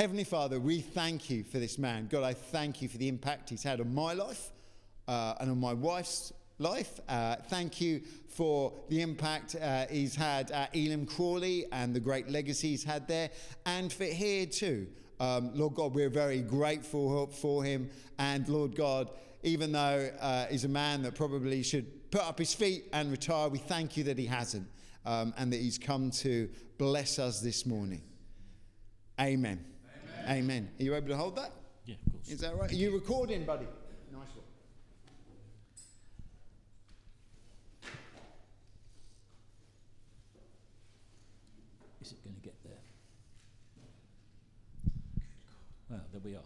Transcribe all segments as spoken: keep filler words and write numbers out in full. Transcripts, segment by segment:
Heavenly Father, we thank you for this man. God, I thank you for the impact he's had on my life uh, and on my wife's life. Uh, thank you for the impact uh, he's had at Elim Crawley and the great legacy he's had there, and for here too. Um, Lord God, we're very grateful for him. And Lord God, even though uh, he's a man that probably should put up his feet and retire, we thank you that he hasn't, um, and that he's come to bless us this morning. Amen. Amen. Amen. Are you able to hold that? Yeah, of course. Is that right? Are you recording, buddy? Nice one. Is it going to get there? Well, there we are.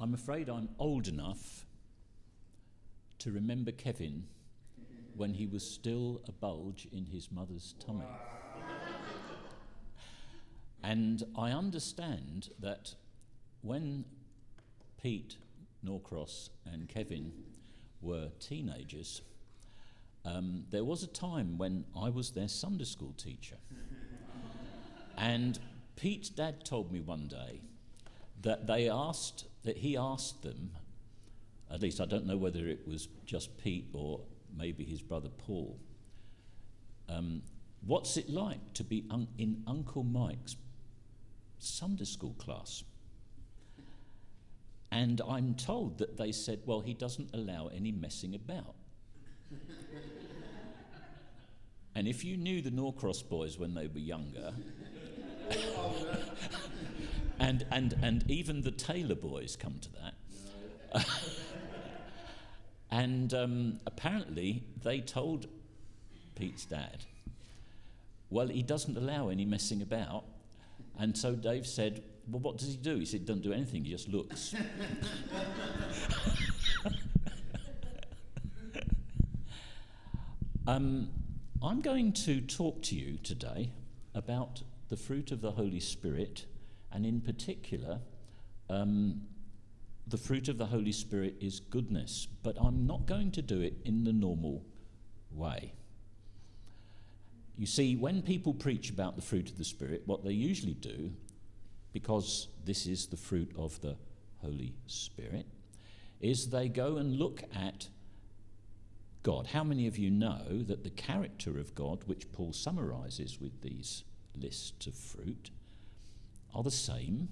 I'm afraid I'm old enough to remember Kevin when he was still a bulge in his mother's tummy. Wow. And I understand that when Pete, Norcross and Kevin were teenagers, um, there was a time when I was their Sunday school teacher. And Pete's dad told me one day that they asked, that he asked them, at least I don't know whether it was just Pete or maybe his brother Paul, um, what's it like to be un- in Uncle Mike's Sunday school class? And I'm told that they said, well, he doesn't allow any messing about. And if you knew the Norcross boys when they were younger, and, and, and even the Taylor boys come to that. And um, apparently they told Pete's dad, well, he doesn't allow any messing about. And so Dave said, well, what does he do? He said, he doesn't do anything, he just looks. um, I'm going to talk to you today about the fruit of the Holy Spirit, and in particular, um, the fruit of the Holy Spirit is goodness, but I'm not going to do it in the normal way. You see, when people preach about the fruit of the Spirit, what they usually do, because this is the fruit of the Holy Spirit, is they go and look at God. How many of you know that the character of God, which Paul summarizes with these lists of fruit, are the same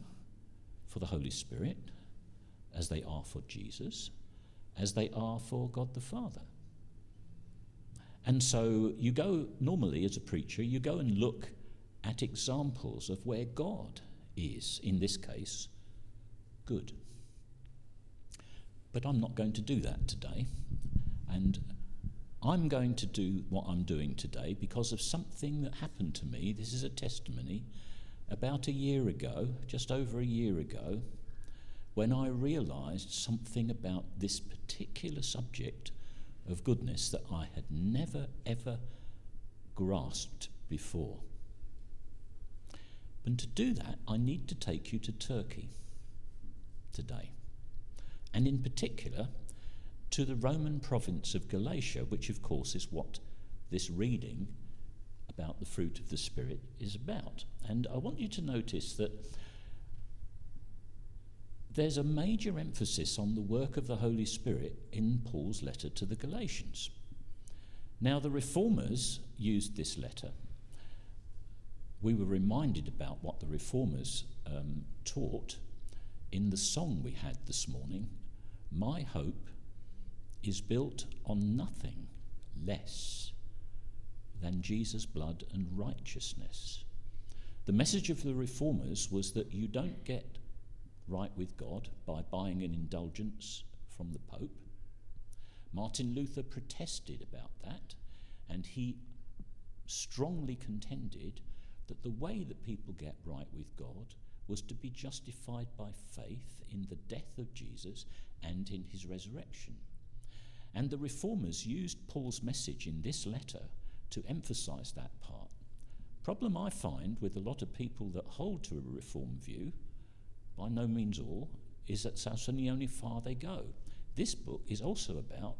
for the Holy Spirit as they are for Jesus, as they are for God the Father? And so you go, normally as a preacher, you go and look at examples of where God is, in this case, good. But I'm not going to do that today. And I'm going to do what I'm doing today because of something that happened to me. This is a testimony. About a year ago, just over a year ago, when I realised something about this particular subject of goodness that I had never, ever grasped before. And to do that, I need to take you to Turkey today, and in particular to the Roman province of Galatia, which of course is what this reading about the fruit of the Spirit is about. And I want you to notice that there's a major emphasis on the work of the Holy Spirit in Paul's letter to the Galatians. Now, the Reformers used this letter. We were reminded about what the Reformers um, taught in the song we had this morning. My hope is built on nothing less than Jesus' blood and righteousness. The message of the Reformers was that you don't get right with God by buying an indulgence from the Pope. Martin Luther protested about that, and he strongly contended that the way that people get right with God was to be justified by faith in the death of Jesus and in his resurrection. And the Reformers used Paul's message in this letter to emphasise that part. Problem I find with a lot of people that hold to a Reformed view, by no means all, is that that's only only far they go. This book is also about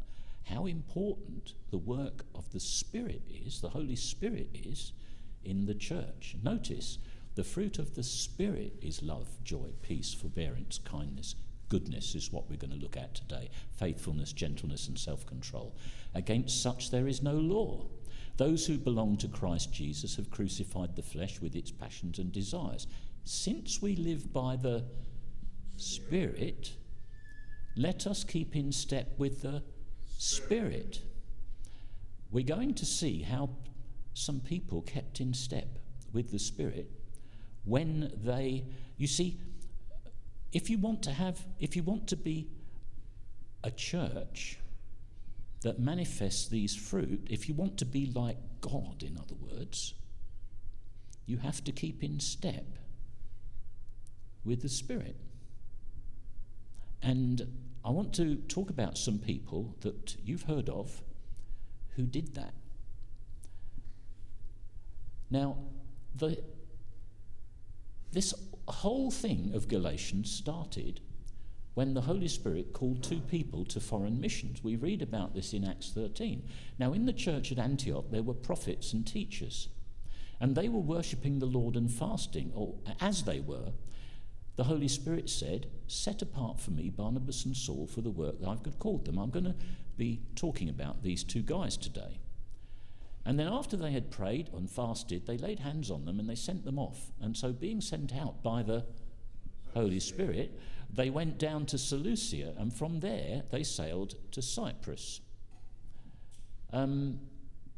how important the work of the Spirit is, the Holy Spirit is, in the church. Notice, the fruit of the Spirit is love, joy, peace, forbearance, kindness, goodness is what we're going to look at today, faithfulness, gentleness, and self-control. Against such there is no law. Those who belong to Christ Jesus have crucified the flesh with its passions and desires. Since we live by the Spirit, let us keep in step with the Spirit. We're going to see how some people kept in step with the Spirit when they, you see, if you want to have, if you want to be a church that manifests these fruit, if you want to be like God, in other words, you have to keep in step with the Spirit. And I want to talk about some people that you've heard of who did that. Now, the, this whole thing of Galatians started when the Holy Spirit called two people to foreign missions. We read about this in Acts thirteen. Now, in the church at Antioch, there were prophets and teachers, and they were worshipping the Lord and fasting, or as they were, the Holy Spirit said, "Set apart for me Barnabas and Saul for the work that I've called them." I'm going to be talking about these two guys today. And then after they had prayed and fasted, they laid hands on them and they sent them off. And so being sent out by the Holy Spirit, they went down to Seleucia, and from there they sailed to Cyprus. Um,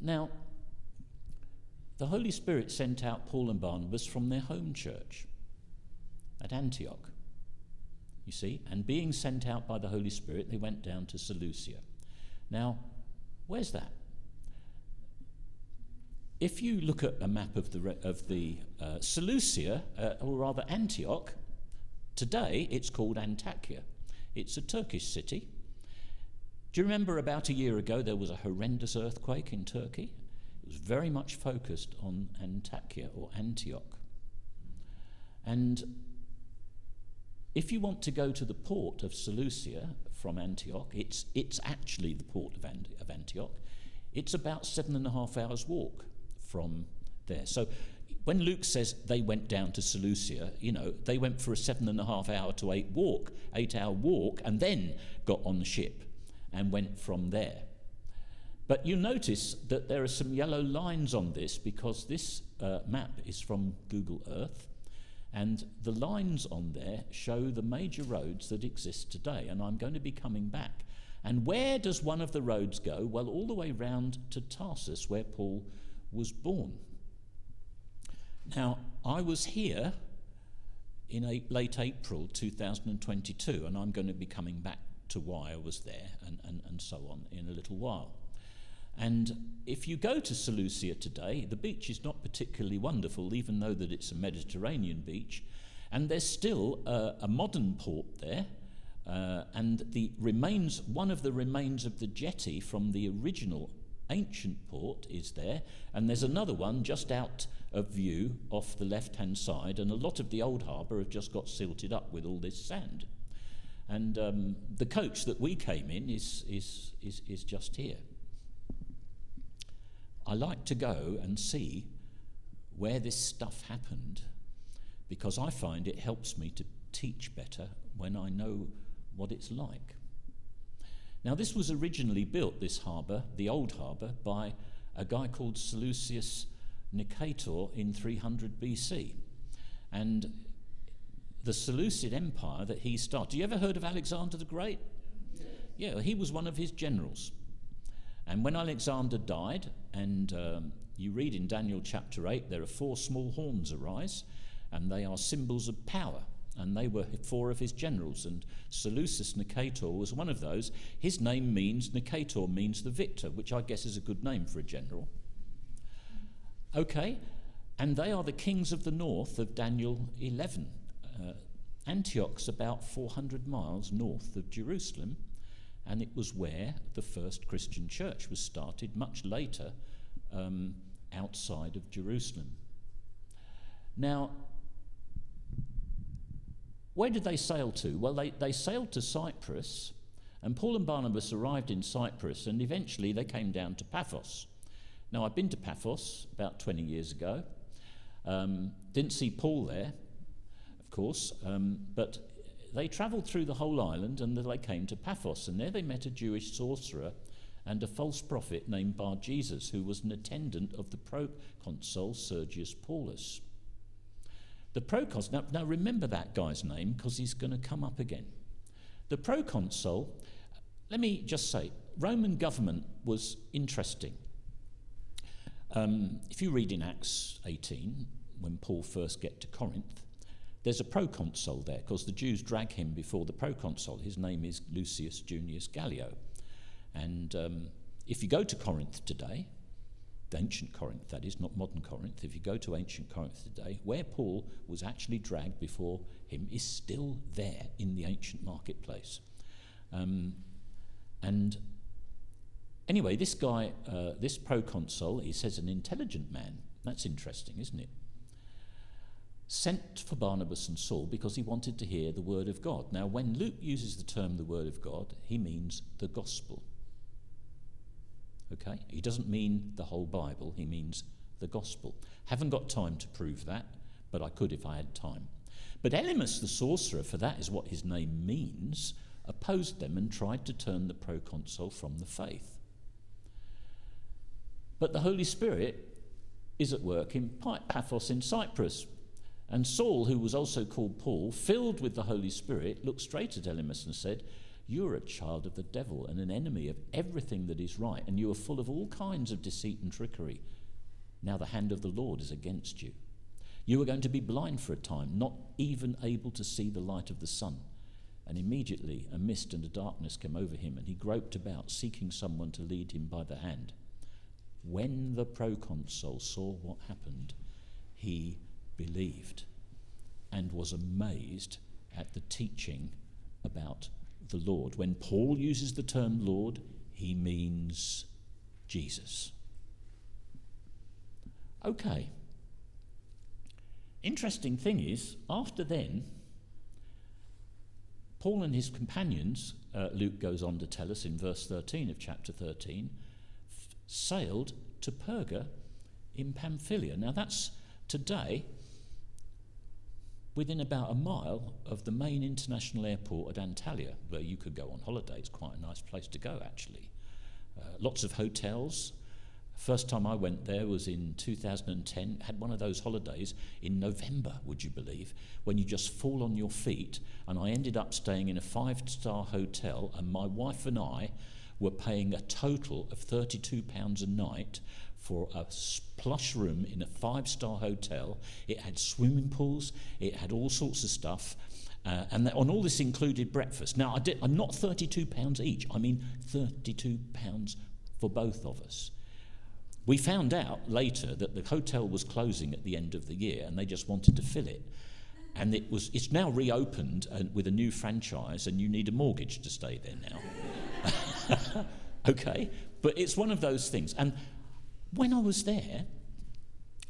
now, the Holy Spirit sent out Paul and Barnabas from their home church at Antioch, you see, and being sent out by the Holy Spirit, they went down to Seleucia. Now, where's that? If you look at a map of the of the uh, Seleucia, uh, or rather Antioch, today it's called Antakya. It's a Turkish city. Do you remember about a year ago there was a horrendous earthquake in Turkey? It was very much focused on Antakya or Antioch. And if you want to go to the port of Seleucia from Antioch, it's it's actually the port of, Ant- of Antioch. It's about seven and a half hours walk from there. So when Luke says they went down to Seleucia, you know, they went for a seven and a half hour to eight walk, eight hour walk, and then got on the ship and went from there. But you notice that there are some yellow lines on this because this uh, map is from Google Earth. And the lines on there show the major roads that exist today, and I'm going to be coming back. And where does one of the roads go? Well, all the way round to Tarsus, where Paul was born. Now, I was here in a late April two thousand twenty-two, and I'm going to be coming back to why I was there and, and, and so on in a little while. And if you go to Seleucia today, the beach is not particularly wonderful, even though that it's a Mediterranean beach. And there's still uh, a modern port there. Uh, and the remains, one of the remains of the jetty from the original ancient port is there. And there's another one just out of view off the left-hand side. And a lot of the old harbour have just got silted up with all this sand. And um, the coach that we came in is is is, is just here. I like to go and see where this stuff happened because I find it helps me to teach better when I know what it's like. Now, this was originally built, this harbour, the old harbour, by a guy called Seleucus Nicator in three hundred B C. And the Seleucid Empire that he started. You ever heard of Alexander the Great? Yeah, yeah he was one of his generals. And when Alexander died, and um, you read in Daniel chapter eight, there are four small horns arise, and they are symbols of power. And they were four of his generals, and Seleucus Nicator was one of those. His name means, Nicator means the victor, which I guess is a good name for a general. Okay, and they are the kings of the north of Daniel eleven. Uh, Antioch's about four hundred miles north of Jerusalem, and it was where the first Christian church was started much later um, outside of Jerusalem. Now, where did they sail to? Well, they, they sailed to Cyprus, and Paul and Barnabas arrived in Cyprus, and eventually they came down to Paphos. Now, I've been to Paphos about twenty years ago. Um, didn't see Paul there, of course, um, but they travelled through the whole island and they came to Paphos, and there they met a Jewish sorcerer and a false prophet named Bar-Jesus, who was an attendant of the proconsul Sergius Paulus. The proconsul, now, now remember that guy's name because he's going to come up again. The proconsul, let me just say, Roman government was interesting. Um, if you read in Acts eighteen, when Paul first gets to Corinth, there's a proconsul there, because the Jews drag him before the proconsul. His name is Lucius Junius Gallio. And um, if you go to Corinth today, the ancient Corinth, that is, not modern Corinth, if you go to ancient Corinth today, where Paul was actually dragged before him is still there in the ancient marketplace. Um, and... Anyway, this guy, uh, this proconsul, he says an intelligent man, that's interesting, isn't it? Sent for Barnabas and Saul because he wanted to hear the word of God. Now, when Luke uses the term the word of God, he means the gospel. Okay? He doesn't mean the whole Bible, he means the gospel. Haven't got time to prove that, but I could if I had time. But Elymas the sorcerer, for that is what his name means, opposed them and tried to turn the proconsul from the faith. But the Holy Spirit is at work in Paphos in Cyprus. And Saul, who was also called Paul, filled with the Holy Spirit, looked straight at Elymas and said, "You're a child of the devil and an enemy of everything that is right, and you are full of all kinds of deceit and trickery. Now the hand of the Lord is against you. You are going to be blind for a time, not even able to see the light of the sun." And immediately a mist and a darkness came over him, and he groped about, seeking someone to lead him by the hand. When the proconsul saw what happened, he believed and was amazed at the teaching about the Lord. When Paul uses the term Lord, he means Jesus. Okay. Interesting thing is, after then, Paul and his companions, uh, Luke goes on to tell us in verse thirteen of chapter thirteen, sailed to Perga in Pamphylia. Now that's today within about a mile of the main international airport at Antalya, where you could go on holiday. It's quite a nice place to go, actually. Uh, lots of hotels. First time I went there was in two thousand ten. Had one of those holidays in November, would you believe, when you just fall on your feet. And I ended up staying in a five-star hotel, and my wife and I were paying a total of thirty-two pounds a night for a plush room in a five-star hotel. It had swimming pools, it had all sorts of stuff, uh, and that, on all this included breakfast. Now, I did, I'm not thirty-two pounds each, I mean thirty-two pounds for both of us. We found out later that the hotel was closing at the end of the year and they just wanted to fill it. And it was it's now reopened and with a new franchise, and you need a mortgage to stay there now. Okay, but it's one of those things. And when I was there,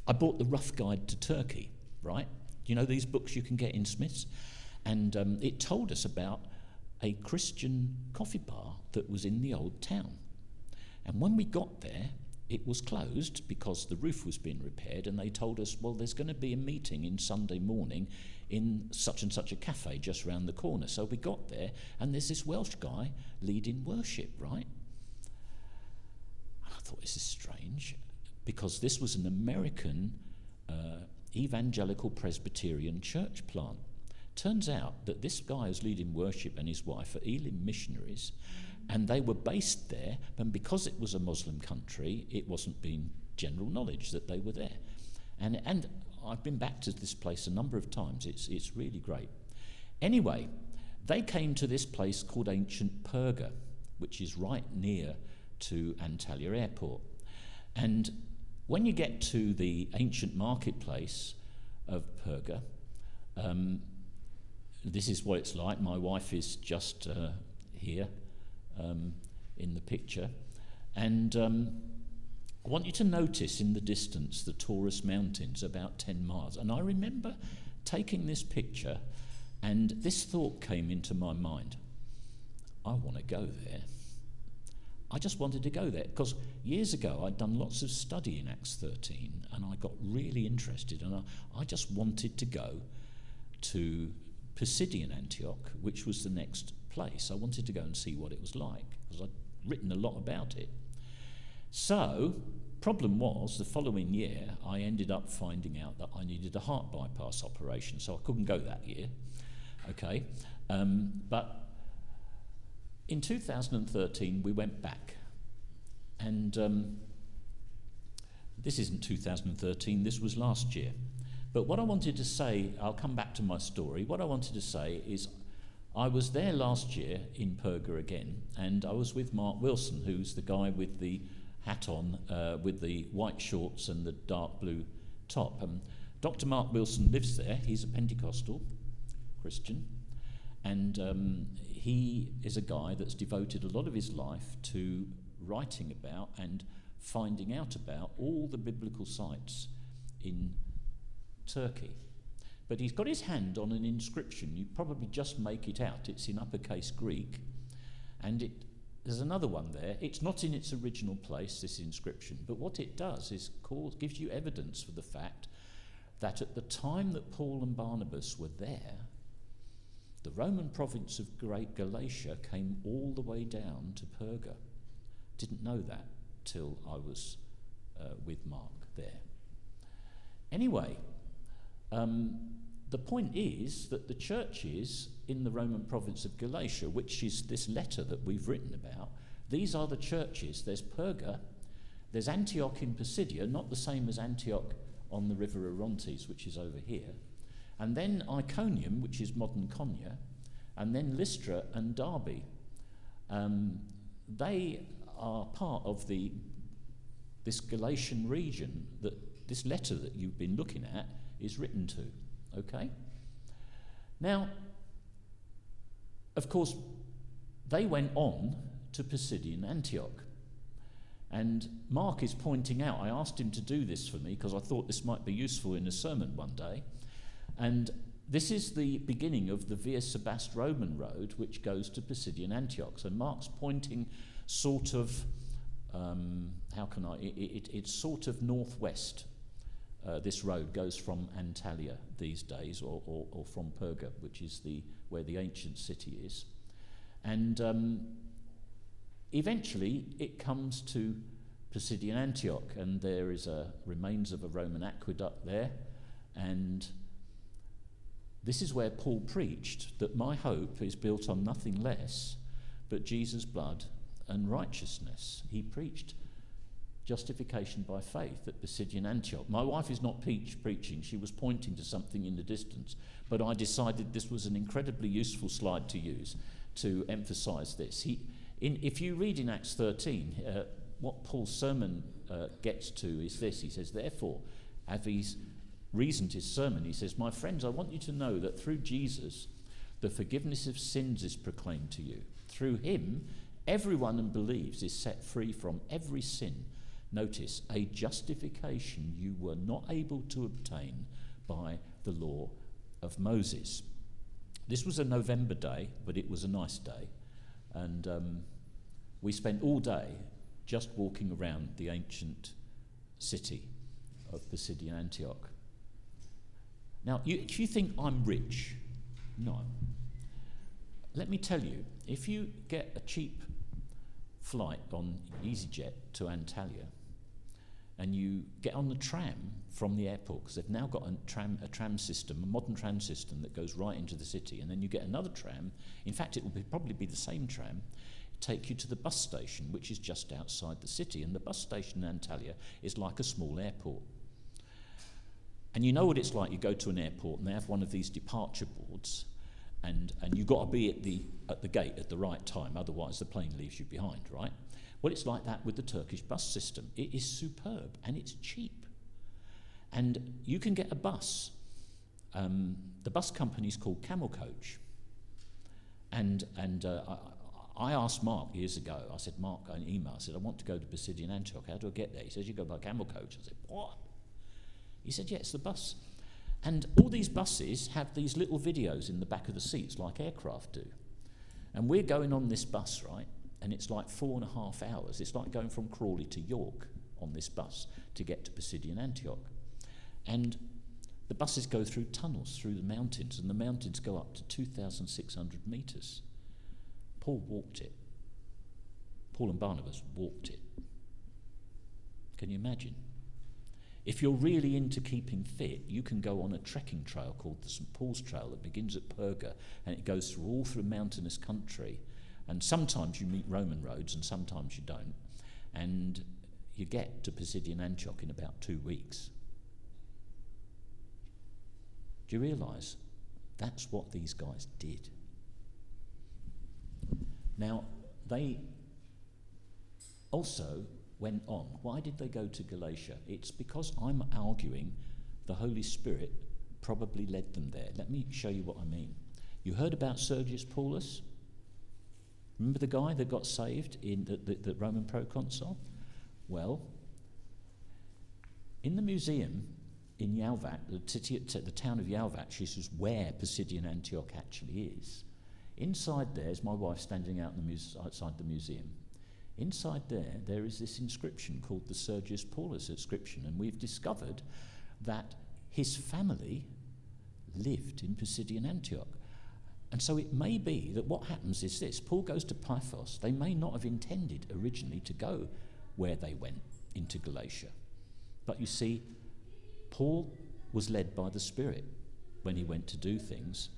I bought the Rough Guide to Turkey, right? You know these books you can get in Smith's? And um, it told us about a Christian coffee bar that was in the old town. And when we got there, it was closed because the roof was being repaired, and they told us, well, there's going to be a meeting in Sunday morning in such and such a cafe just round the corner. So we got there, and there's this Welsh guy leading worship, right? And I thought, this is strange, because this was an American uh, evangelical Presbyterian church plant. Turns out that this guy is leading worship and his wife are Elim missionaries, and they were based there, and because it was a Muslim country, it wasn't being general knowledge that they were there. And and I've been back to this place a number of times. It's it's really great. Anyway, they came to this place called ancient Perga, which is right near to Antalya Airport. And when you get to the ancient marketplace of Perga, um, this is what it's like. My wife is just uh, here um, in the picture. And... Um, I want you to notice in the distance the Taurus Mountains, about ten miles. And I remember taking this picture, and this thought came into my mind. I want to go there. I just wanted to go there because years ago I'd done lots of study in Acts thirteen and I got really interested, and I, I just wanted to go to Pisidian Antioch, which was the next place. I wanted to go and see what it was like because I'd written a lot about it. So, problem was, the following year I ended up finding out that I needed a heart bypass operation, so I couldn't go that year. Okay, um, but in two thousand thirteen we went back, and um, this isn't two thousand thirteen, this was last year. But what I wanted to say, I'll come back to my story, what I wanted to say is I was there last year in Perga again, and I was with Mark Wilson, who's the guy with the hat on, uh, with the white shorts and the dark blue top. Um, Doctor Mark Wilson lives there, he's a Pentecostal Christian, and um, he is a guy that's devoted a lot of his life to writing about and finding out about all the biblical sites in Turkey. But he's got his hand on an inscription, you probably just make it out, it's in uppercase Greek, and it there's another one there. It's not in its original place, this inscription, but what it does is cause, gives you evidence for the fact that at the time that Paul and Barnabas were there, the Roman province of Great Galatia came all the way down to Perga. Didn't know that till I was uh, with Mark there. Anyway, um, the point is that the churches in the Roman province of Galatia, which is this letter that we've written about, these are the churches. There's Perga, there's Antioch in Pisidia, not the same as Antioch on the river Orontes, which is over here, and then Iconium, which is modern Konya, and then Lystra and Derby. Um, they are part of the this Galatian region that this letter that you've been looking at is written to. Okay. Now, of course, they went on to Pisidian Antioch. And Mark is pointing out, I asked him to do this for me because I thought this might be useful in a sermon one day. And this is the beginning of the Via Sebaste Roman road, which goes to Pisidian Antioch. So Mark's pointing sort of, um, how can I, it, it, it's sort of northwest. Uh, this road goes from Antalya these days, or, or, or from Perga, which is the where the ancient city is. And um, eventually it comes to Pisidian Antioch, and there is a remains of a Roman aqueduct there. And this is where Paul preached that my hope is built on nothing less but Jesus' blood and righteousness. He preached justification by faith at Pisidian Antioch. My wife is not peach preaching, she was pointing to something in the distance, but I decided this was an incredibly useful slide to use to emphasize this. He, in, if you read in Acts thirteen, uh, what Paul's sermon uh, gets to is this. He says, therefore, as he's reasoned his sermon, he says, my friends, I want you to know that through Jesus, the forgiveness of sins is proclaimed to you. Through him, everyone who believes is set free from every sin. Notice, a justification you were not able to obtain by the law of Moses. This was a November day, but it was a nice day. And um, we spent all day just walking around the ancient city of Pisidian Antioch. Now, you, if you think I'm rich, no. Let me tell you, if you get a cheap flight on EasyJet to Antalya, and you get on the tram from the airport, because they've now got a tram, a tram system, a modern tram system that goes right into the city, and then you get another tram. In fact, it will be, probably be the same tram. Take you to the bus station, which is just outside the city, and the bus station in Antalya is like a small airport. And you know what it's like. You go to an airport, and they have one of these departure boards, and and you've got to be at the at the gate at the right time, otherwise the plane leaves you behind, right? Well, it's like that with the Turkish bus system. It is superb and it's cheap. And you can get a bus. Um, the bus company is called Camel Coach. And and uh, I, I asked Mark years ago, I said, Mark, an email, I said, I want to go to Pisidian Antioch, how do I get there? He says, you go by Camel Coach. I said, what? He said, yeah, it's the bus. And all these buses have these little videos in the back of the seats like aircraft do. And we're going on this bus, right? and it's like four and a half hours. It's like going from Crawley to York on this bus to get to Pisidian Antioch. And the buses go through tunnels through the mountains, and the mountains go up to two thousand six hundred metres. Paul walked it. Paul and Barnabas walked it. Can you imagine? If you're really into keeping fit, you can go on a trekking trail called the Saint Paul's Trail that begins at Perga, and it goes through all through mountainous country. And sometimes you meet Roman roads and sometimes you don't. And you get to Pisidian Antioch in about two weeks. Do you realise that's what these guys did? Now, they also went on. Why did they go to Galatia? It's because I'm arguing the Holy Spirit probably led them there. Let me show you what I mean. You heard about Sergius Paulus? Remember the guy that got saved in the, the, the Roman proconsul? Well, in the museum in Yalvac, the, city, the town of Yalvac, this is where Pisidian Antioch actually is. Inside there is my wife standing out in the muse- outside the museum. Inside there, there is this inscription called the Sergius Paulus inscription, and we've discovered that his family lived in Pisidian Antioch. And so it may be that what happens is this. Paul goes to Paphos. They may not have intended originally to go where they went, into Galatia. But you see, Paul was led by the Spirit when he went to do things.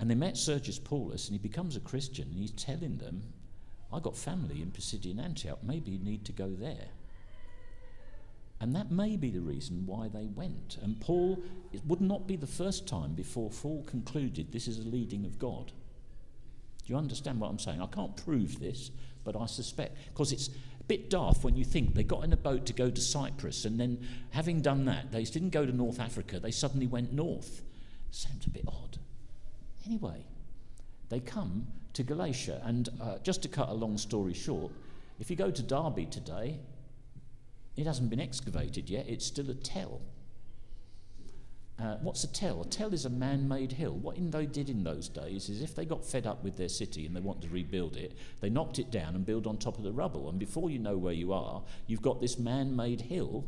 And they met Sergius Paulus, and he becomes a Christian, and he's telling them, I got family in Pisidian Antioch, maybe you need to go there. And that may be the reason why they went. And Paul, it would not be the first time before Paul concluded this is a leading of God. Do you understand what I'm saying? I can't prove this, but I suspect, because it's a bit daft when you think they got in a boat to go to Cyprus, and then having done that, they didn't go to North Africa, they suddenly went north. Sounds a bit odd. Anyway, they come to Galatia, and uh, just to cut a long story short, if you go to Derby today, it hasn't been excavated yet, it's still a tell. Uh, what's a tell? A tell is a man-made hill. What in they did in those days is if they got fed up with their city and they wanted to rebuild it, they knocked it down and built on top of the rubble, and before you know where you are, you've got this man-made hill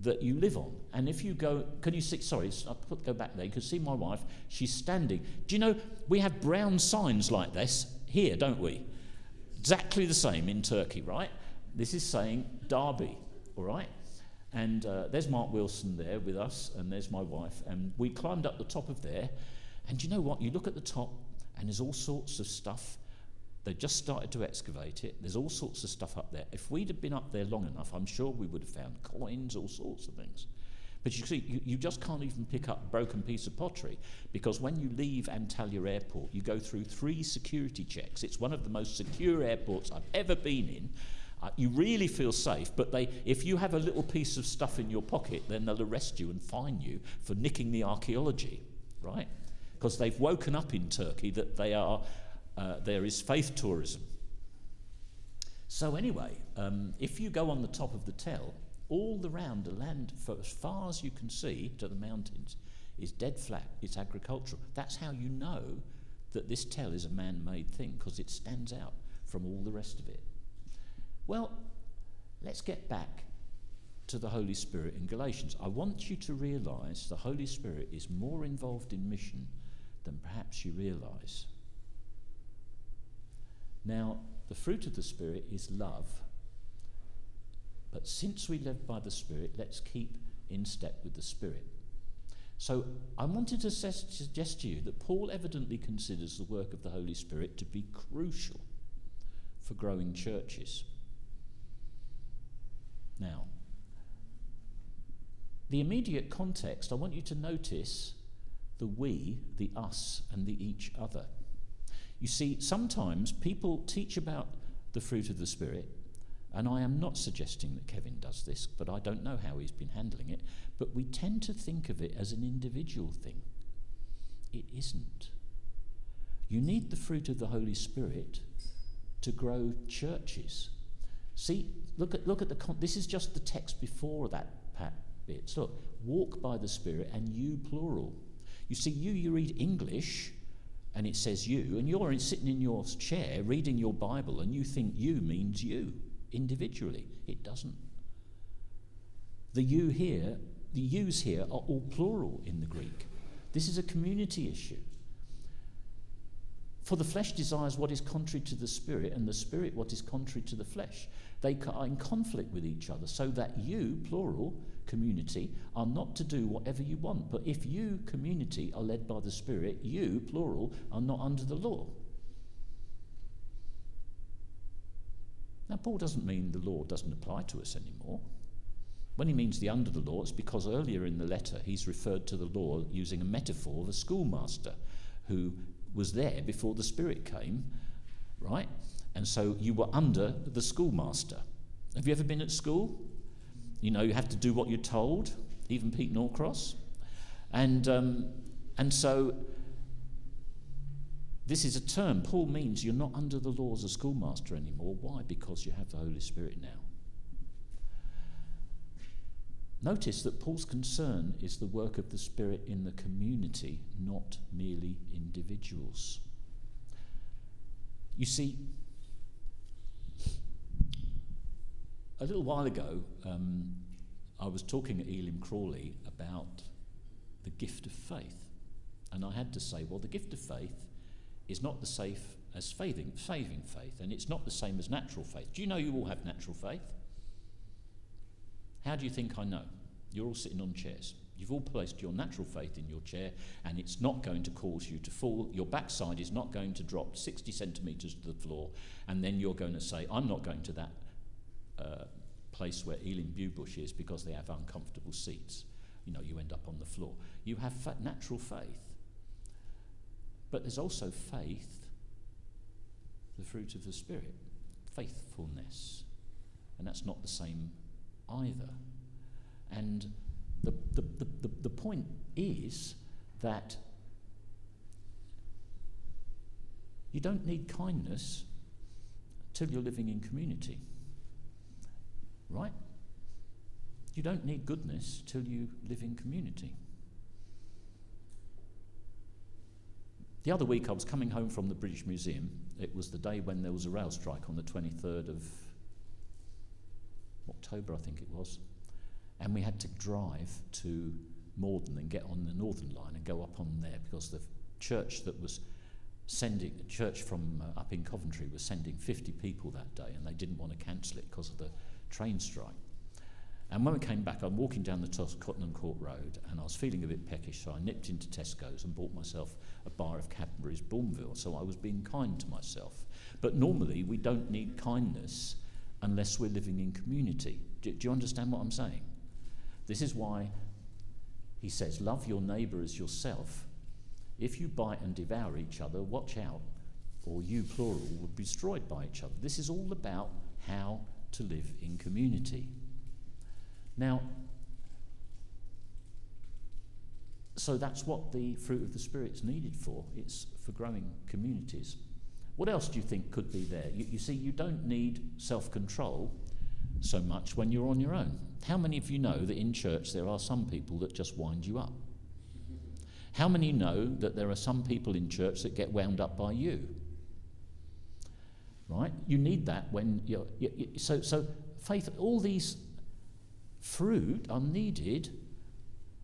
that you live on. And if you go, can you see, sorry, I'll put, go back there, you can see my wife, she's standing. Do you know, we have brown signs like this here, don't we? Exactly the same in Turkey, right? This is saying Derby, all right? And uh, there's Mark Wilson there with us, and there's my wife, and we climbed up the top of there, and do you know what? You look at the top, and there's all sorts of stuff. They just started to excavate it. There's all sorts of stuff up there. If we'd have been up there long enough, I'm sure we would have found coins, all sorts of things. But you see, you, you just can't even pick up a broken piece of pottery, because when you leave Antalya airport, you go through three security checks. It's one of the most secure airports I've ever been in. Uh, you really feel safe, but they, if you have a little piece of stuff in your pocket, then they'll arrest you and fine you for nicking the archaeology, right? Because they've woken up in Turkey that they are... Uh, there is faith tourism. So anyway, um, if you go on the top of the tell, all around the land, for as far as you can see to the mountains, is dead flat, it's agricultural. That's how you know that this tell is a man-made thing, because it stands out from all the rest of it. Well, let's get back to the Holy Spirit in Galatians. I want you to realise the Holy Spirit is more involved in mission than perhaps you realise. Now, the fruit of the Spirit is love. But since we live by the Spirit, let's keep in step with the Spirit. So I wanted to suggest to you that Paul evidently considers the work of the Holy Spirit to be crucial for growing churches. Now, the immediate context, I want you to notice the we, the us, and the each other. You see, sometimes people teach about the fruit of the Spirit, and I am not suggesting that Kevin does this, but I don't know how he's been handling it, but we tend to think of it as an individual thing. It isn't. You need the fruit of the Holy Spirit to grow churches. See, look at look at the con- this is just the text before that bit. Look, walk by the Spirit, and you plural. You see, you you read English and it says you, and you're in, sitting in your chair reading your Bible, and you think you means you individually. It doesn't. The you here, the yous here are all plural in the Greek. This is a community issue. For the flesh desires what is contrary to the spirit, and the spirit what is contrary to the flesh. They are in conflict with each other, so that you, plural, community, are not to do whatever you want. But if you, community, are led by the spirit, you, plural, are not under the law. Now, Paul doesn't mean the law doesn't apply to us anymore. When he means the under the law, it's because earlier in the letter he's referred to the law using a metaphor of a schoolmaster who was there before the Spirit came, right? And so you were under the schoolmaster. Have you ever been at school? You know, you have to do what you're told, even Pete Norcross. And um, and so this is a term. Paul means you're not under the law as a schoolmaster anymore. Why? Because you have the Holy Spirit now. Notice that Paul's concern is the work of the Spirit in the community, not merely individuals. You see, a little while ago, um, I was talking at Elim Crawley about the gift of faith. And I had to say, well, the gift of faith is not the same as saving faith, and it's not the same as natural faith. Do you know you all have natural faith? How do you think I know? You're all sitting on chairs. You've all placed your natural faith in your chair, and it's not going to cause you to fall. Your backside is not going to drop sixty centimetres to the floor, and then you're going to say, I'm not going to that uh, place where Ealing Bewbush is because they have uncomfortable seats. You know, you end up on the floor. You have fa- natural faith. But there's also faith, the fruit of the Spirit, faithfulness. And that's not the same either. And the, the, the, the point is that you don't need kindness till you're living in community, right? You don't need goodness till you live in community. The other week I was coming home from the British Museum. It was the day when there was a rail strike on the twenty-third of October, I think it was, and we had to drive to Morden and get on the Northern Line and go up on there because the church that was sending, the church from uh, up in Coventry was sending fifty people that day, and they didn't want to cancel it because of the train strike. And when we came back, I'm walking down the Tos- Tottenham Court Road, and I was feeling a bit peckish, so I nipped into Tesco's and bought myself a bar of Cadbury's Bourneville, so I was being kind to myself. But normally we don't need kindness unless we're living in community. Do, do you understand what I'm saying? This is why he says, love your neighbour as yourself. If you bite and devour each other, watch out, or you, plural, will be destroyed by each other. This is all about how to live in community. Now, so that's what the fruit of the Spirit's needed for. It's for growing communities. What else do you think could be there? You, you see, you don't need self-control so much when you're on your own. How many of you know that in church there are some people that just wind you up? How many know that there are some people in church that get wound up by you? Right? You need that when you're... You, you, so, so faith, all these fruit are needed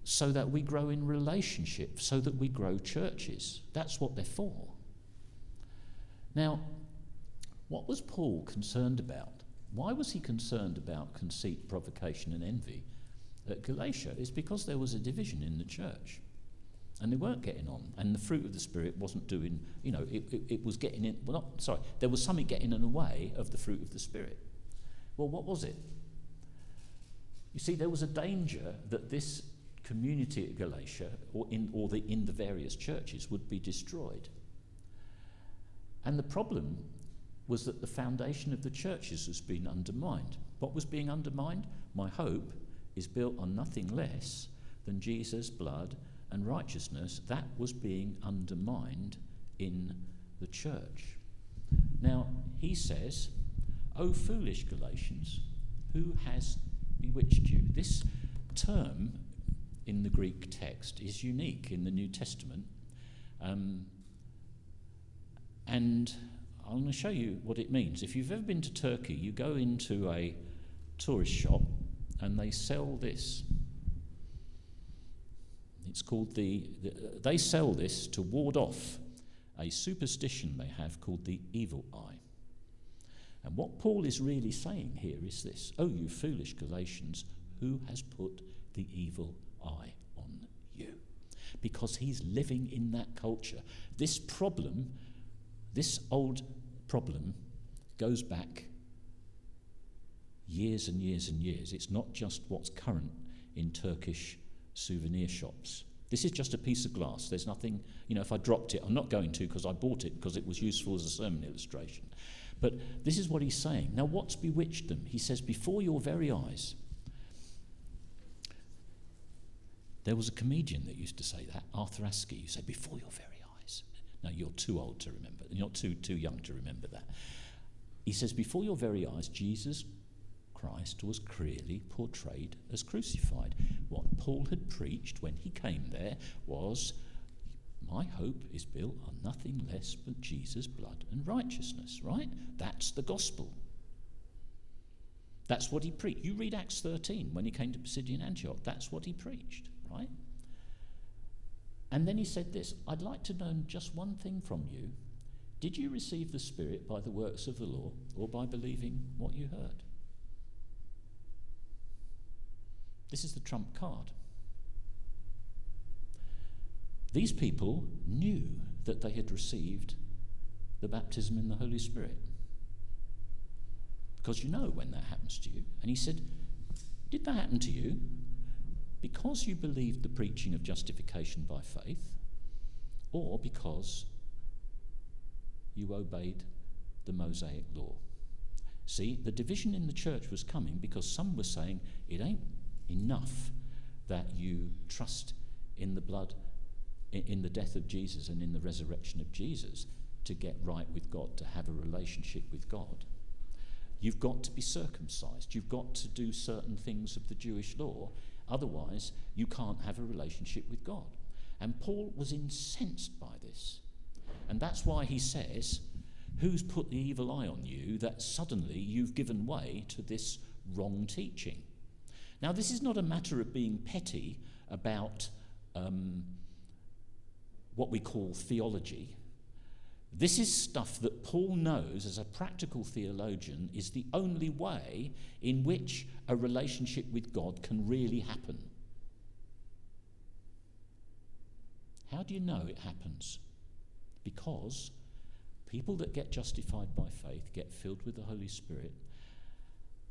so that we grow in relationships, so that we grow churches. That's what they're for. Now, what was Paul concerned about? Why was he concerned about conceit, provocation, and envy at Galatia? It's because there was a division in the church, and they weren't getting on, and the fruit of the Spirit wasn't doing, you know, it, it, it was getting in, well, not, sorry, there was something getting in the way of the fruit of the Spirit. Well, what was it? You see, there was a danger that this community at Galatia, or in, or the, in the various churches, would be destroyed. And the problem was that the foundation of the churches has been undermined. What was being undermined? My hope is built on nothing less than Jesus' blood and righteousness. That was being undermined in the church. Now, he says, O foolish Galatians, who has bewitched you? This term in the Greek text is unique in the New Testament. Um, And I'm going to show you what it means. If you've ever been to Turkey, you go into a tourist shop and they sell this. It's called the, the they sell this to ward off a superstition they have called the evil eye. And what Paul is really saying here is this: oh, you foolish Galatians, who has put the evil eye on you? Because he's living in that culture. This problem, this old problem, goes back years and years and years. It's not just what's current in Turkish souvenir shops. This is just a piece of glass. There's nothing, you know, if I dropped it, I'm not going to because I bought it because it was useful as a sermon illustration. But this is what he's saying. Now, what's bewitched them? He says, before your very eyes. There was a comedian that used to say that, Arthur Askey. You say, before your very eyes. Now, you're too old to remember. You're too, too young to remember that. He says, before your very eyes, Jesus Christ was clearly portrayed as crucified. What Paul had preached when he came there was, my hope is built on nothing less but Jesus' blood and righteousness, right? That's the gospel. That's what he preached. You read Acts thirteen when he came to Pisidian Antioch. That's what he preached, right? And then he said this, I'd like to know just one thing from you. Did you receive the Spirit by the works of the law or by believing what you heard? This is the trump card. These people knew that they had received the baptism in the Holy Spirit. Because you know when that happens to you. And he said, did that happen to you? Because you believed the preaching of justification by faith, or because you obeyed the Mosaic law. See, the division in the church was coming because some were saying, it ain't enough that you trust in the blood, in, in the death of Jesus and in the resurrection of Jesus to get right with God, to have a relationship with God. You've got to be circumcised. You've got to do certain things of the Jewish law. Otherwise, you can't have a relationship with God. And Paul was incensed by this. And that's why he says, who's put the evil eye on you that suddenly you've given way to this wrong teaching? Now, this is not a matter of being petty about um, what we call theology. This is stuff that Paul knows as a practical theologian is the only way in which a relationship with God can really happen. How do you know it happens? Because people that get justified by faith get filled with the Holy Spirit.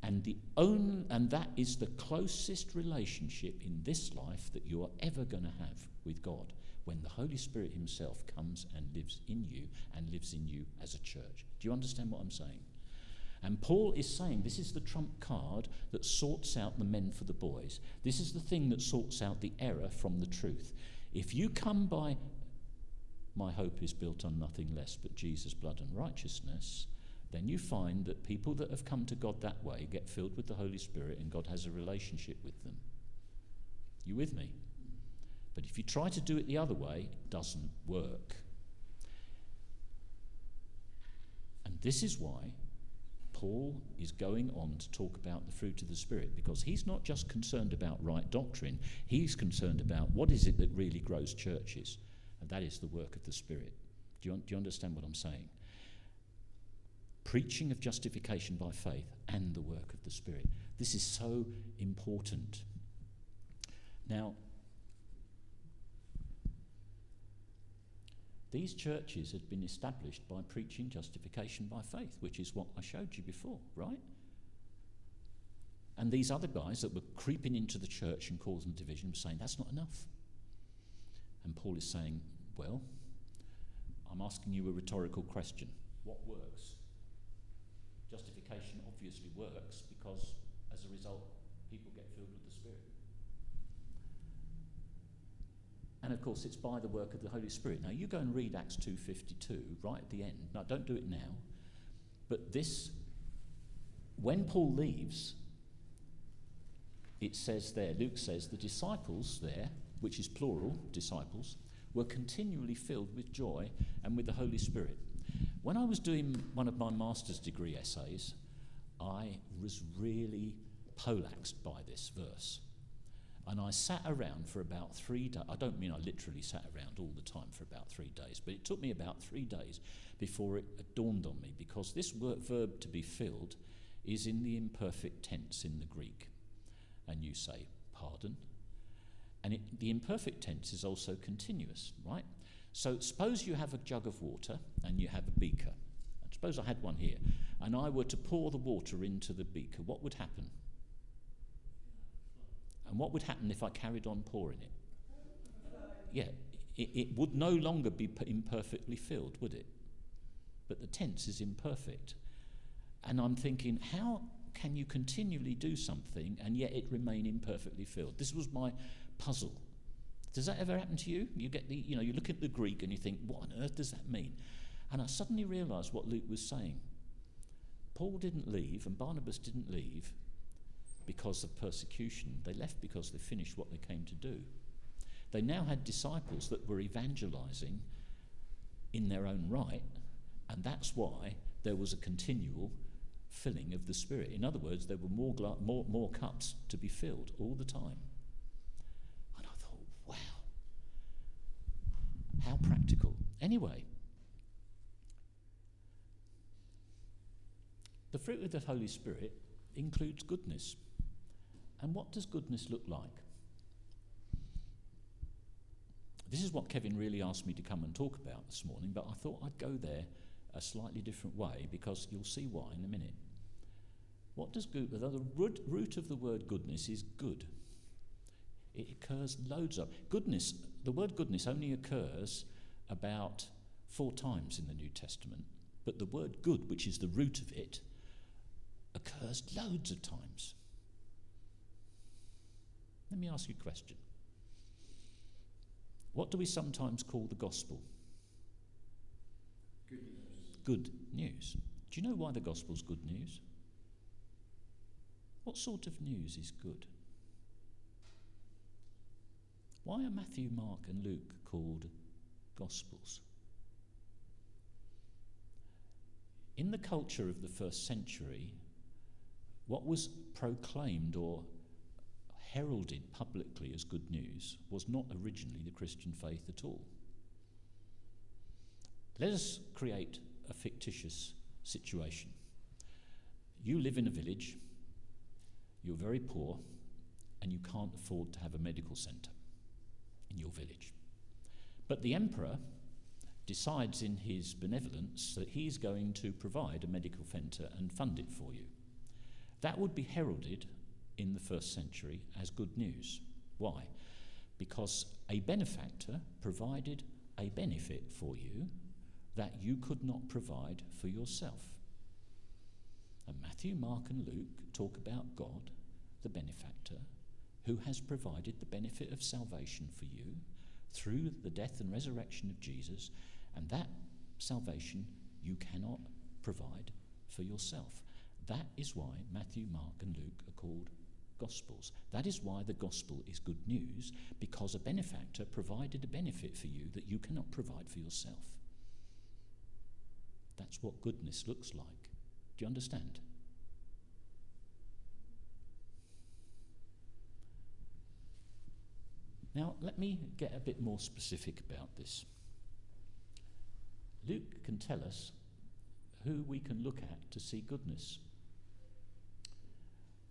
And the only, and that is the closest relationship in this life that you are ever going to have with God, when the Holy Spirit himself comes and lives in you and lives in you as a church. Do you understand what I'm saying? And Paul is saying this is the trump card that sorts out the men for the boys. This is the thing that sorts out the error from the truth. If you come by, my hope is built on nothing less but Jesus' blood and righteousness, then you find that people that have come to God that way get filled with the Holy Spirit and God has a relationship with them. You with me? But if you try to do it the other way, it doesn't work. And this is why Paul is going on to talk about the fruit of the Spirit, because he's not just concerned about right doctrine, he's concerned about what is it that really grows churches, and that is the work of the Spirit. Do you, do you understand what I'm saying? Preaching of justification by faith and the work of the Spirit. This is so important. Now, these churches had been established by preaching justification by faith, which is what I showed you before, right? And these other guys that were creeping into the church and causing division were saying, that's not enough. And Paul is saying, well, I'm asking you a rhetorical question. What works? Justification obviously works because, as a result, people get filled with the Spirit. And, of course, it's by the work of the Holy Spirit. Now, you go and read Acts two fifty-two right at the end. Now, don't do it now. But this, when Paul leaves, it says there, Luke says, the disciples there, which is plural, disciples, were continually filled with joy and with the Holy Spirit. When I was doing one of my master's degree essays, I was really poleaxed by this verse. And I sat around for about three days. I don't mean I literally sat around all the time for about three days, but it took me about three days before it dawned on me, because this word, verb to be filled, is in the imperfect tense in the Greek. And you say, pardon? And it, the imperfect tense is also continuous, right? So suppose you have a jug of water and you have a beaker. I suppose I had one here. And I were to pour the water into the beaker. What would happen? And what would happen if I carried on pouring it? Yeah, it, it would no longer be imperfectly filled, would it? But the tense is imperfect. And I'm thinking, how can you continually do something and yet it remain imperfectly filled? This was my puzzle. Does that ever happen to you? You get the, you know, you look at the Greek and you think, what on earth does that mean? And I suddenly realised what Luke was saying. Paul didn't leave and Barnabas didn't leave because of persecution. They left because they finished what they came to do. They now had disciples that were evangelising in their own right, and that's why there was a continual filling of the Spirit. In other words, there were more, gla- more, more cups to be filled all the time. And I thought, wow, how practical. Anyway, the fruit of the Holy Spirit includes goodness. And what does goodness look like? This is what Kevin really asked me to come and talk about this morning, but I thought I'd go there a slightly different way, because you'll see why in a minute. What does good, the root of the word goodness is good. It occurs loads of. Goodness, the word goodness only occurs about four times in the New Testament, but the word good, which is the root of it, occurs loads of times. Let me ask you a question. What do we sometimes call the gospel? Good news. Good news. Do you know why the gospel's good news? What sort of news is good? Why are Matthew, Mark, and Luke called gospels? In the culture of the first century, what was proclaimed or heralded publicly as good news was not originally the Christian faith at all. Let us create a fictitious situation. You live in a village, you're very poor, and you can't afford to have a medical centre in your village. But the emperor decides in his benevolence that he's going to provide a medical centre and fund it for you. That would be heralded in the first century as good news. Why? Because a benefactor provided a benefit for you that you could not provide for yourself. And Matthew, Mark, and Luke talk about God, the benefactor, who has provided the benefit of salvation for you through the death and resurrection of Jesus, and that salvation you cannot provide for yourself. That is why Matthew, Mark, and Luke are called Gospels. That is why the Gospel is good news, because a benefactor provided a benefit for you that you cannot provide for yourself. That's what goodness looks like. Do you understand? Now, let me get a bit more specific about this. Luke can tell us who we can look at to see goodness.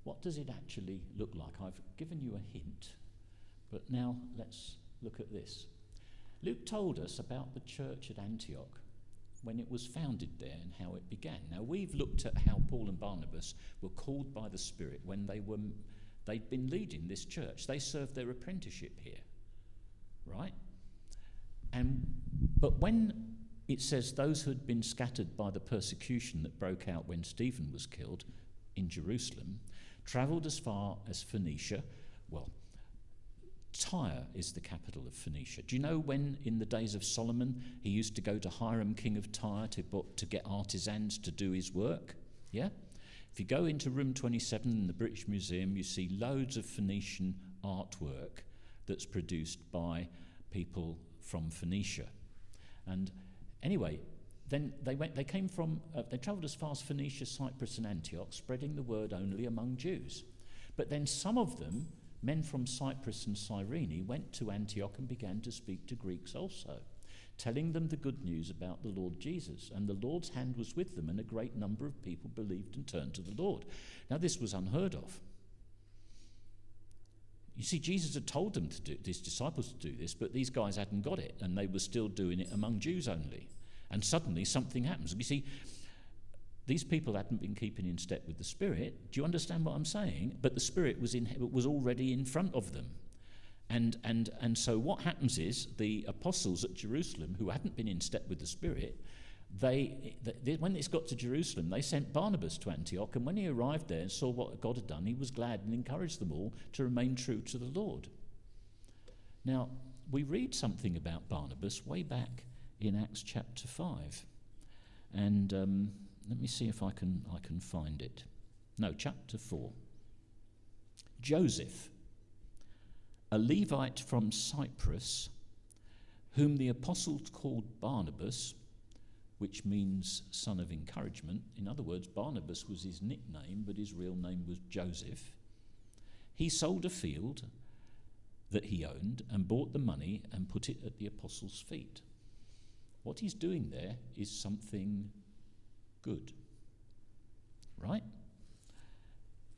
What does it actually look like? I've given you a hint, but now let's look at this. Luke told us about the church at Antioch, when it was founded there and how it began. Now, we've looked at how Paul and Barnabas were called by the Spirit when they were, they'd been leading this church. They served their apprenticeship here, right? And but when it says those who had been scattered by the persecution that broke out when Stephen was killed in Jerusalem travelled as far as Phoenicia. Well, Tyre is the capital of Phoenicia. Do you know when, in the days of Solomon, he used to go to Hiram, king of Tyre, to, to get artisans to do his work? Yeah? If you go into room twenty-seven in the British Museum, you see loads of Phoenician artwork that's produced by people from Phoenicia. And anyway, Then they went. They came from. Uh, they travelled as far as Phoenicia, Cyprus, and Antioch, spreading the word only among Jews. But then some of them, men from Cyprus and Cyrene, went to Antioch and began to speak to Greeks also, telling them the good news about the Lord Jesus. And the Lord's hand was with them, and a great number of people believed and turned to the Lord. Now this was unheard of. You see, Jesus had told them to do, his disciples to do this, but these guys hadn't got it, and they were still doing it among Jews only. And suddenly something happens. You see, these people hadn't been keeping in step with the Spirit. Do you understand what I'm saying? But the Spirit was in, was already in front of them. And, and, and so what happens is the apostles at Jerusalem, who hadn't been in step with the Spirit, they, they when this got to Jerusalem, they sent Barnabas to Antioch. And when he arrived there and saw what God had done, he was glad and encouraged them all to remain true to the Lord. Now, we read something about Barnabas way back in Acts chapter five. And... Um, Let me see if I can I can find it. No, chapter four. Joseph, a Levite from Cyprus, whom the apostles called Barnabas, which means son of encouragement. In other words, Barnabas was his nickname, but his real name was Joseph. He sold a field that he owned and bought the money and put it at the apostles' feet. What he's doing there is something good, right?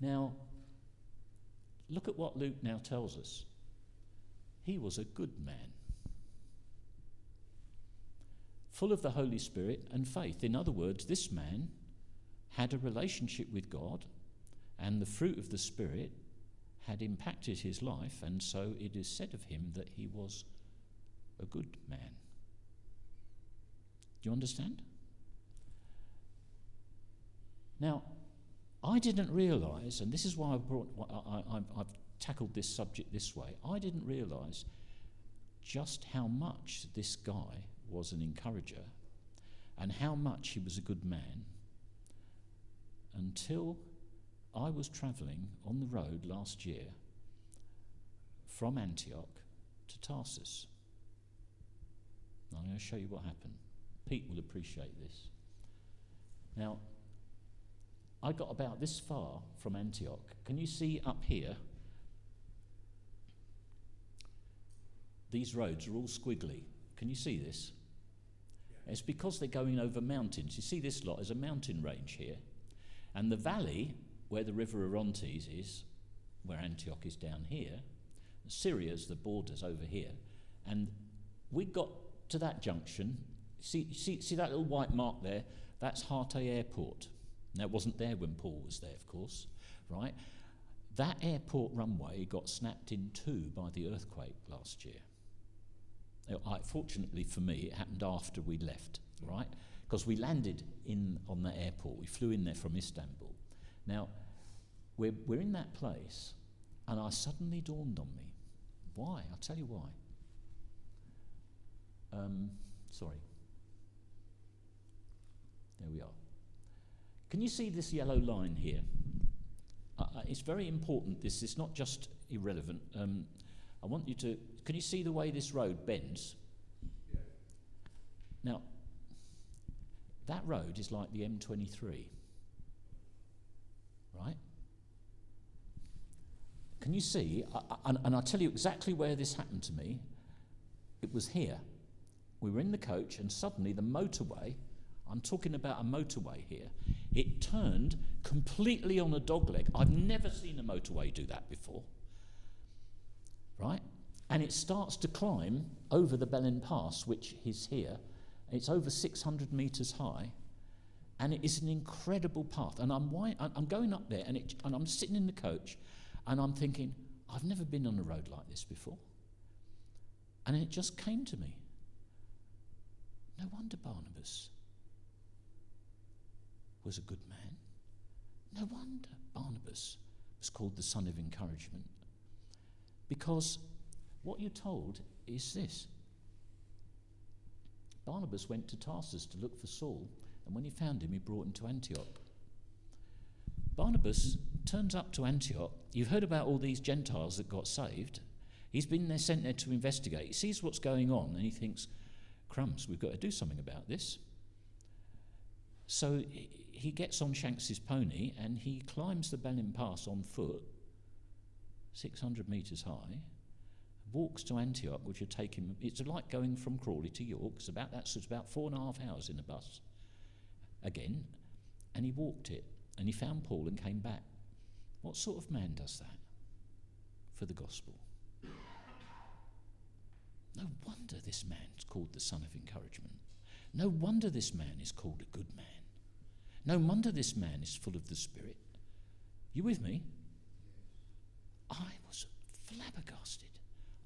Now, look at what Luke now tells us. He was a good man, full of the Holy Spirit and faith. In other words, this man had a relationship with God, and the fruit of the Spirit had impacted his life, and so it is said of him that he was a good man. Do you understand? Now, I didn't realise, and this is why I brought, I, I, I've tackled this subject this way, I didn't realise just how much this guy was an encourager and how much he was a good man until I was travelling on the road last year from Antioch to Tarsus. I'm going to show you what happened. Pete will appreciate this. Now, I got about this far from Antioch. Can you see up here? These roads are all squiggly. Can you see this? Yeah. It's because they're going over mountains. You see this lot is a mountain range here. And the valley where the River Orontes is, where Antioch is down here, Syria's the borders over here. And we got to that junction. See, see, see that little white mark there? That's Harte Airport. Now, it wasn't there when Paul was there, of course, right? That airport runway got snapped in two by the earthquake last year. I, fortunately for me, it happened after we left, right? Because we landed in on the airport. We flew in there from Istanbul. Now, we're, we're in that place, and I suddenly dawned on me. Why? I'll tell you why. Um, sorry. There we are. Can you see this yellow line here? Uh, it's very important, this is not just irrelevant. Um, I want you to, can you see the way this road bends? Yeah. Now, that road is like the M twenty-three, right? Can you see, I, I, and, and I'll tell you exactly where this happened to me. It was here. We were in the coach and suddenly the motorway, I'm talking about a motorway here, it turned completely on a dogleg. I've never seen a motorway do that before, right? And it starts to climb over the Belen Pass, which is here. It's over six hundred metres high, and it is an incredible path. And I'm wi- I'm going up there, and, it, and I'm sitting in the coach, and I'm thinking, I've never been on a road like this before. And it just came to me. No wonder Barnabas was a good man. No wonder Barnabas was called the son of encouragement, because what you're told is this. Barnabas went to Tarsus to look for Saul, and when he found him, he brought him to Antioch. Barnabas turns up to Antioch. You've heard about all these Gentiles that got saved. He's been there, sent there to investigate. He sees what's going on, and he thinks, crumbs, we've got to do something about this. So he gets on Shanks's pony and he climbs the Belen Pass on foot, six hundred metres high, walks to Antioch, which would take him, it's like going from Crawley to York, it's about, that's about four and a half hours in a bus, again, and he walked it, and he found Paul and came back. What sort of man does that for the gospel? No wonder this man's called the son of encouragement. No wonder this man is called a good man. No wonder this man is full of the Spirit. You with me? I was flabbergasted.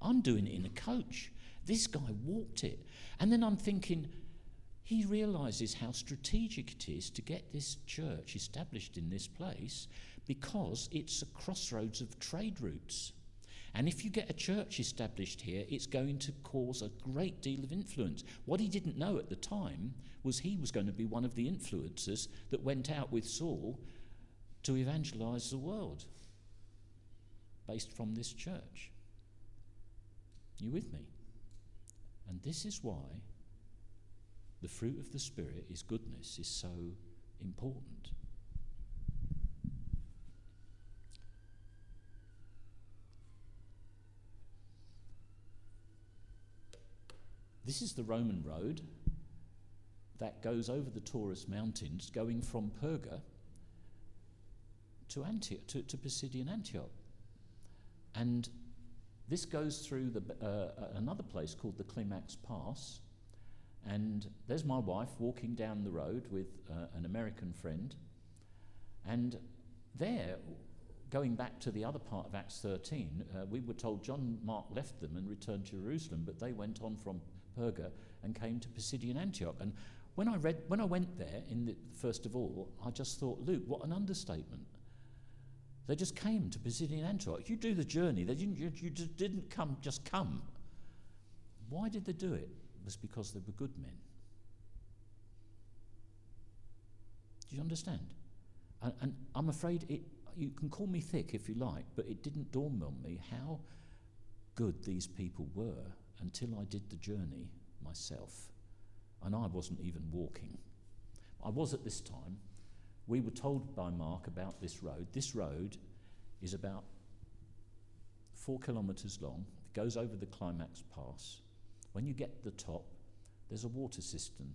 I'm doing it in a coach. This guy walked it. And then I'm thinking, he realises how strategic it is to get this church established in this place because it's a crossroads of trade routes. And if you get a church established here, it's going to cause a great deal of influence. What he didn't know at the time was he was going to be one of the influencers that went out with Saul to evangelise the world, based from this church. You with me? And this is why the fruit of the Spirit, his goodness, is so important. This is the Roman road that goes over the Taurus Mountains, going from Perga to Antioch, to, to Pisidian Antioch. And this goes through the, uh, another place called the Climax Pass. And there's my wife walking down the road with uh, an American friend. And there, going back to the other part of Acts thirteen, uh, we were told John Mark left them and returned to Jerusalem, but they went on from Perga and came to Pisidian Antioch. And when I read, when I went there, in the, first of all, I just thought, Luke, what an understatement. They just came to Pisidian Antioch. You do the journey. They didn't. You, you just didn't come. Just come. Why did they do it? It was because they were good men. Do you understand? And, and I'm afraid it. You can call me thick if you like, but it didn't dawn on me how good these people were until I did the journey myself, and I wasn't even walking. I was at this time. We were told by Mark about this road. This road is about four kilometres long. It goes over the Climax Pass. When you get to the top, there's a water cistern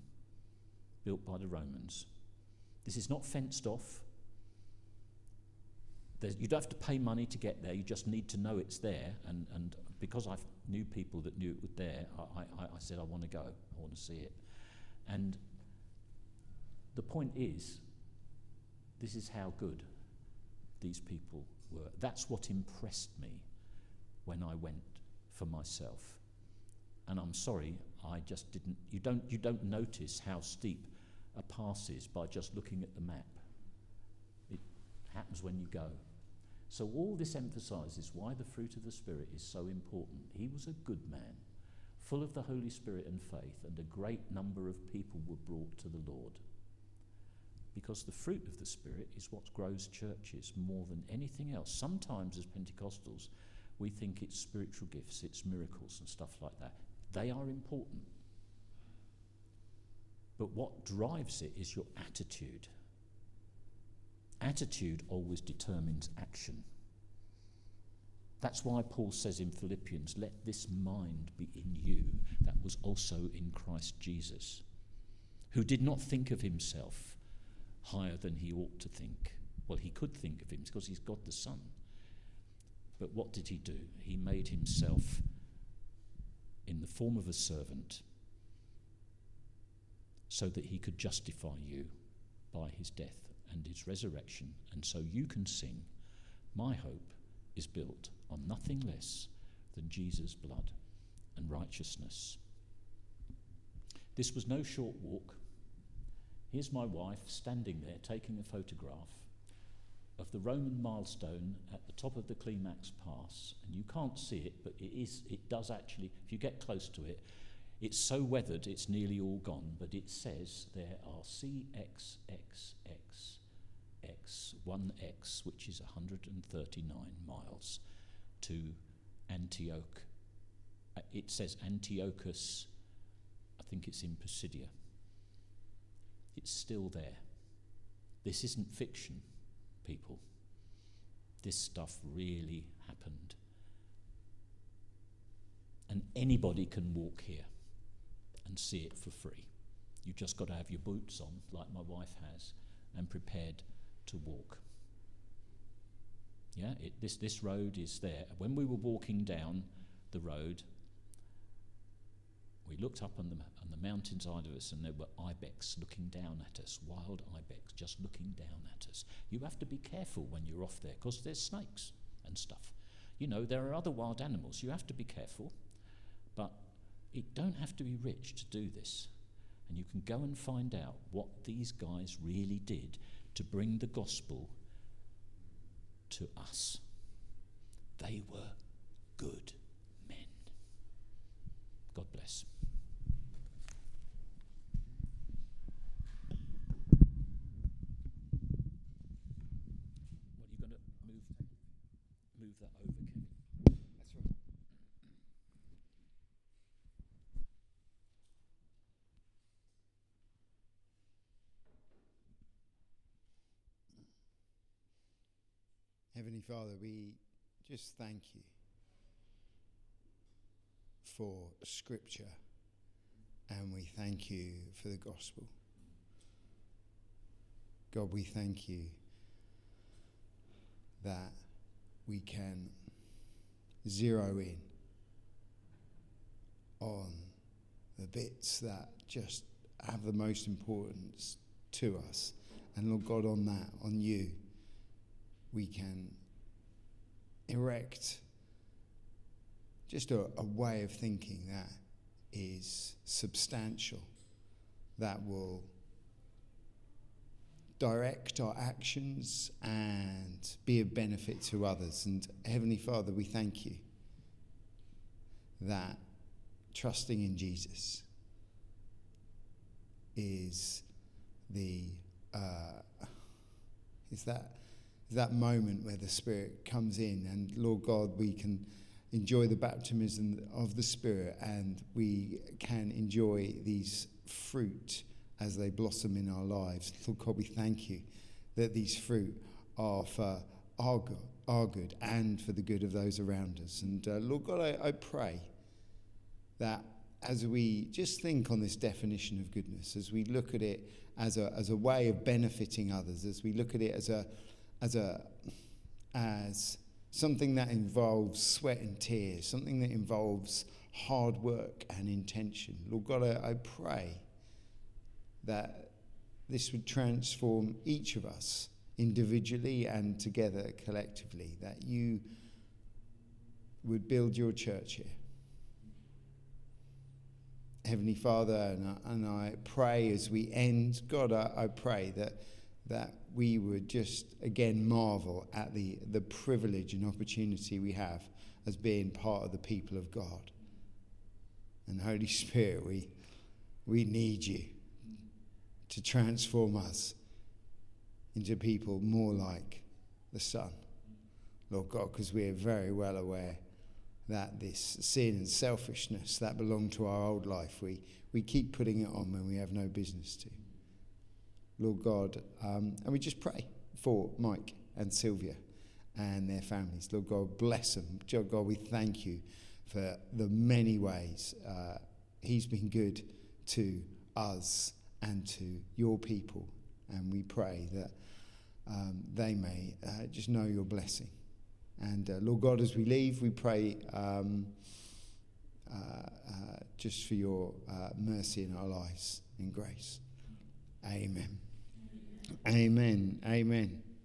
built by the Romans. This is not fenced off. There's, you don't have to pay money to get there. You just need to know it's there. And, and because I knew people that knew it was there, I, I, I said, I want to go. I want to see it. And the point is, this is how good these people were. That's what impressed me when I went for myself. And I'm sorry, I just didn't, you don't, you don't notice how steep a pass is by just looking at the map. It happens when you go. So all this emphasises why the fruit of the Spirit is so important. He was a good man, full of the Holy Spirit and faith, and a great number of people were brought to the Lord. Because the fruit of the Spirit is what grows churches more than anything else. Sometimes as Pentecostals, we think it's spiritual gifts, it's miracles and stuff like that. They are important. But what drives it is your attitude. Attitude always determines action. That's why Paul says in Philippians, let this mind be in you that was also in Christ Jesus, who did not think of himself higher than he ought to think. Well, he could think of him because he's God the Son. But what did he do? He made himself in the form of a servant so that he could justify you by his death and his resurrection. And so you can sing, my hope is built on nothing less than Jesus' blood and righteousness. This was no short walk. Here's my wife standing there taking a photograph of the Roman milestone at the top of the Climax Pass. And you can't see it, but it is, it does actually, if you get close to it, it's so weathered it's nearly all gone, but it says there are C X X X X, one X, which is one hundred thirty-nine miles to Antioch. Uh, it says Antiochus, I think it's in Pisidia. It's still there. This isn't fiction, people. This stuff really happened. And anybody can walk here and see it for free. You've just got to have your boots on, like my wife has, and prepared to walk. Yeah, it, this, this road is there. When we were walking down the road, we looked up on the, on the mountainside of us, and there were ibex looking down at us, wild ibex just looking down at us. You have to be careful when you're off there, because there's snakes and stuff. You know, there are other wild animals. You have to be careful, but you don't have to be rich to do this. And you can go and find out what these guys really did to bring the gospel to us. They were good men. God bless. What are you going to move? Move that over, Kevin. That's right. Heavenly Father, we just thank you for Scripture, and we thank you for the gospel. God, we thank you that we can zero in on the bits that just have the most importance to us. And Lord God, on that, on you, we can erect just a, a way of thinking that is substantial, that will direct our actions and be of benefit to others. And Heavenly Father, we thank you that trusting in Jesus is the uh, is that that moment where the Spirit comes in, and Lord God, we can enjoy the baptism of the Spirit, and we can enjoy these fruit as they blossom in our lives. Lord God, we thank you that these fruit are for our good, our good and for the good of those around us. And uh, Lord God, I, I pray that as we just think on this definition of goodness, as we look at it as a as a way of benefiting others, as we look at it as a as a as something that involves sweat and tears, something that involves hard work and intention, Lord God, I, I pray that this would transform each of us individually and together collectively, that you would build your church here. Heavenly Father, and I, and I pray as we end, God, I, I pray that that we would just again marvel at the, the privilege and opportunity we have as being part of the people of God. And Holy Spirit, we we need you to transform us into people more like the Son, Lord God, because we are very well aware that this sin and selfishness that belong to our old life, we, we keep putting it on when we have no business to. Lord God, um, and we just pray for Mike and Sylvia and their families. Lord God, bless them. Lord God, we thank you for the many ways uh, he's been good to us and to your people. And we pray that um, they may uh, just know your blessing. And uh, Lord God, as we leave, we pray um, uh, uh, just for your uh, mercy in our lives and grace. Amen. Amen. Amen.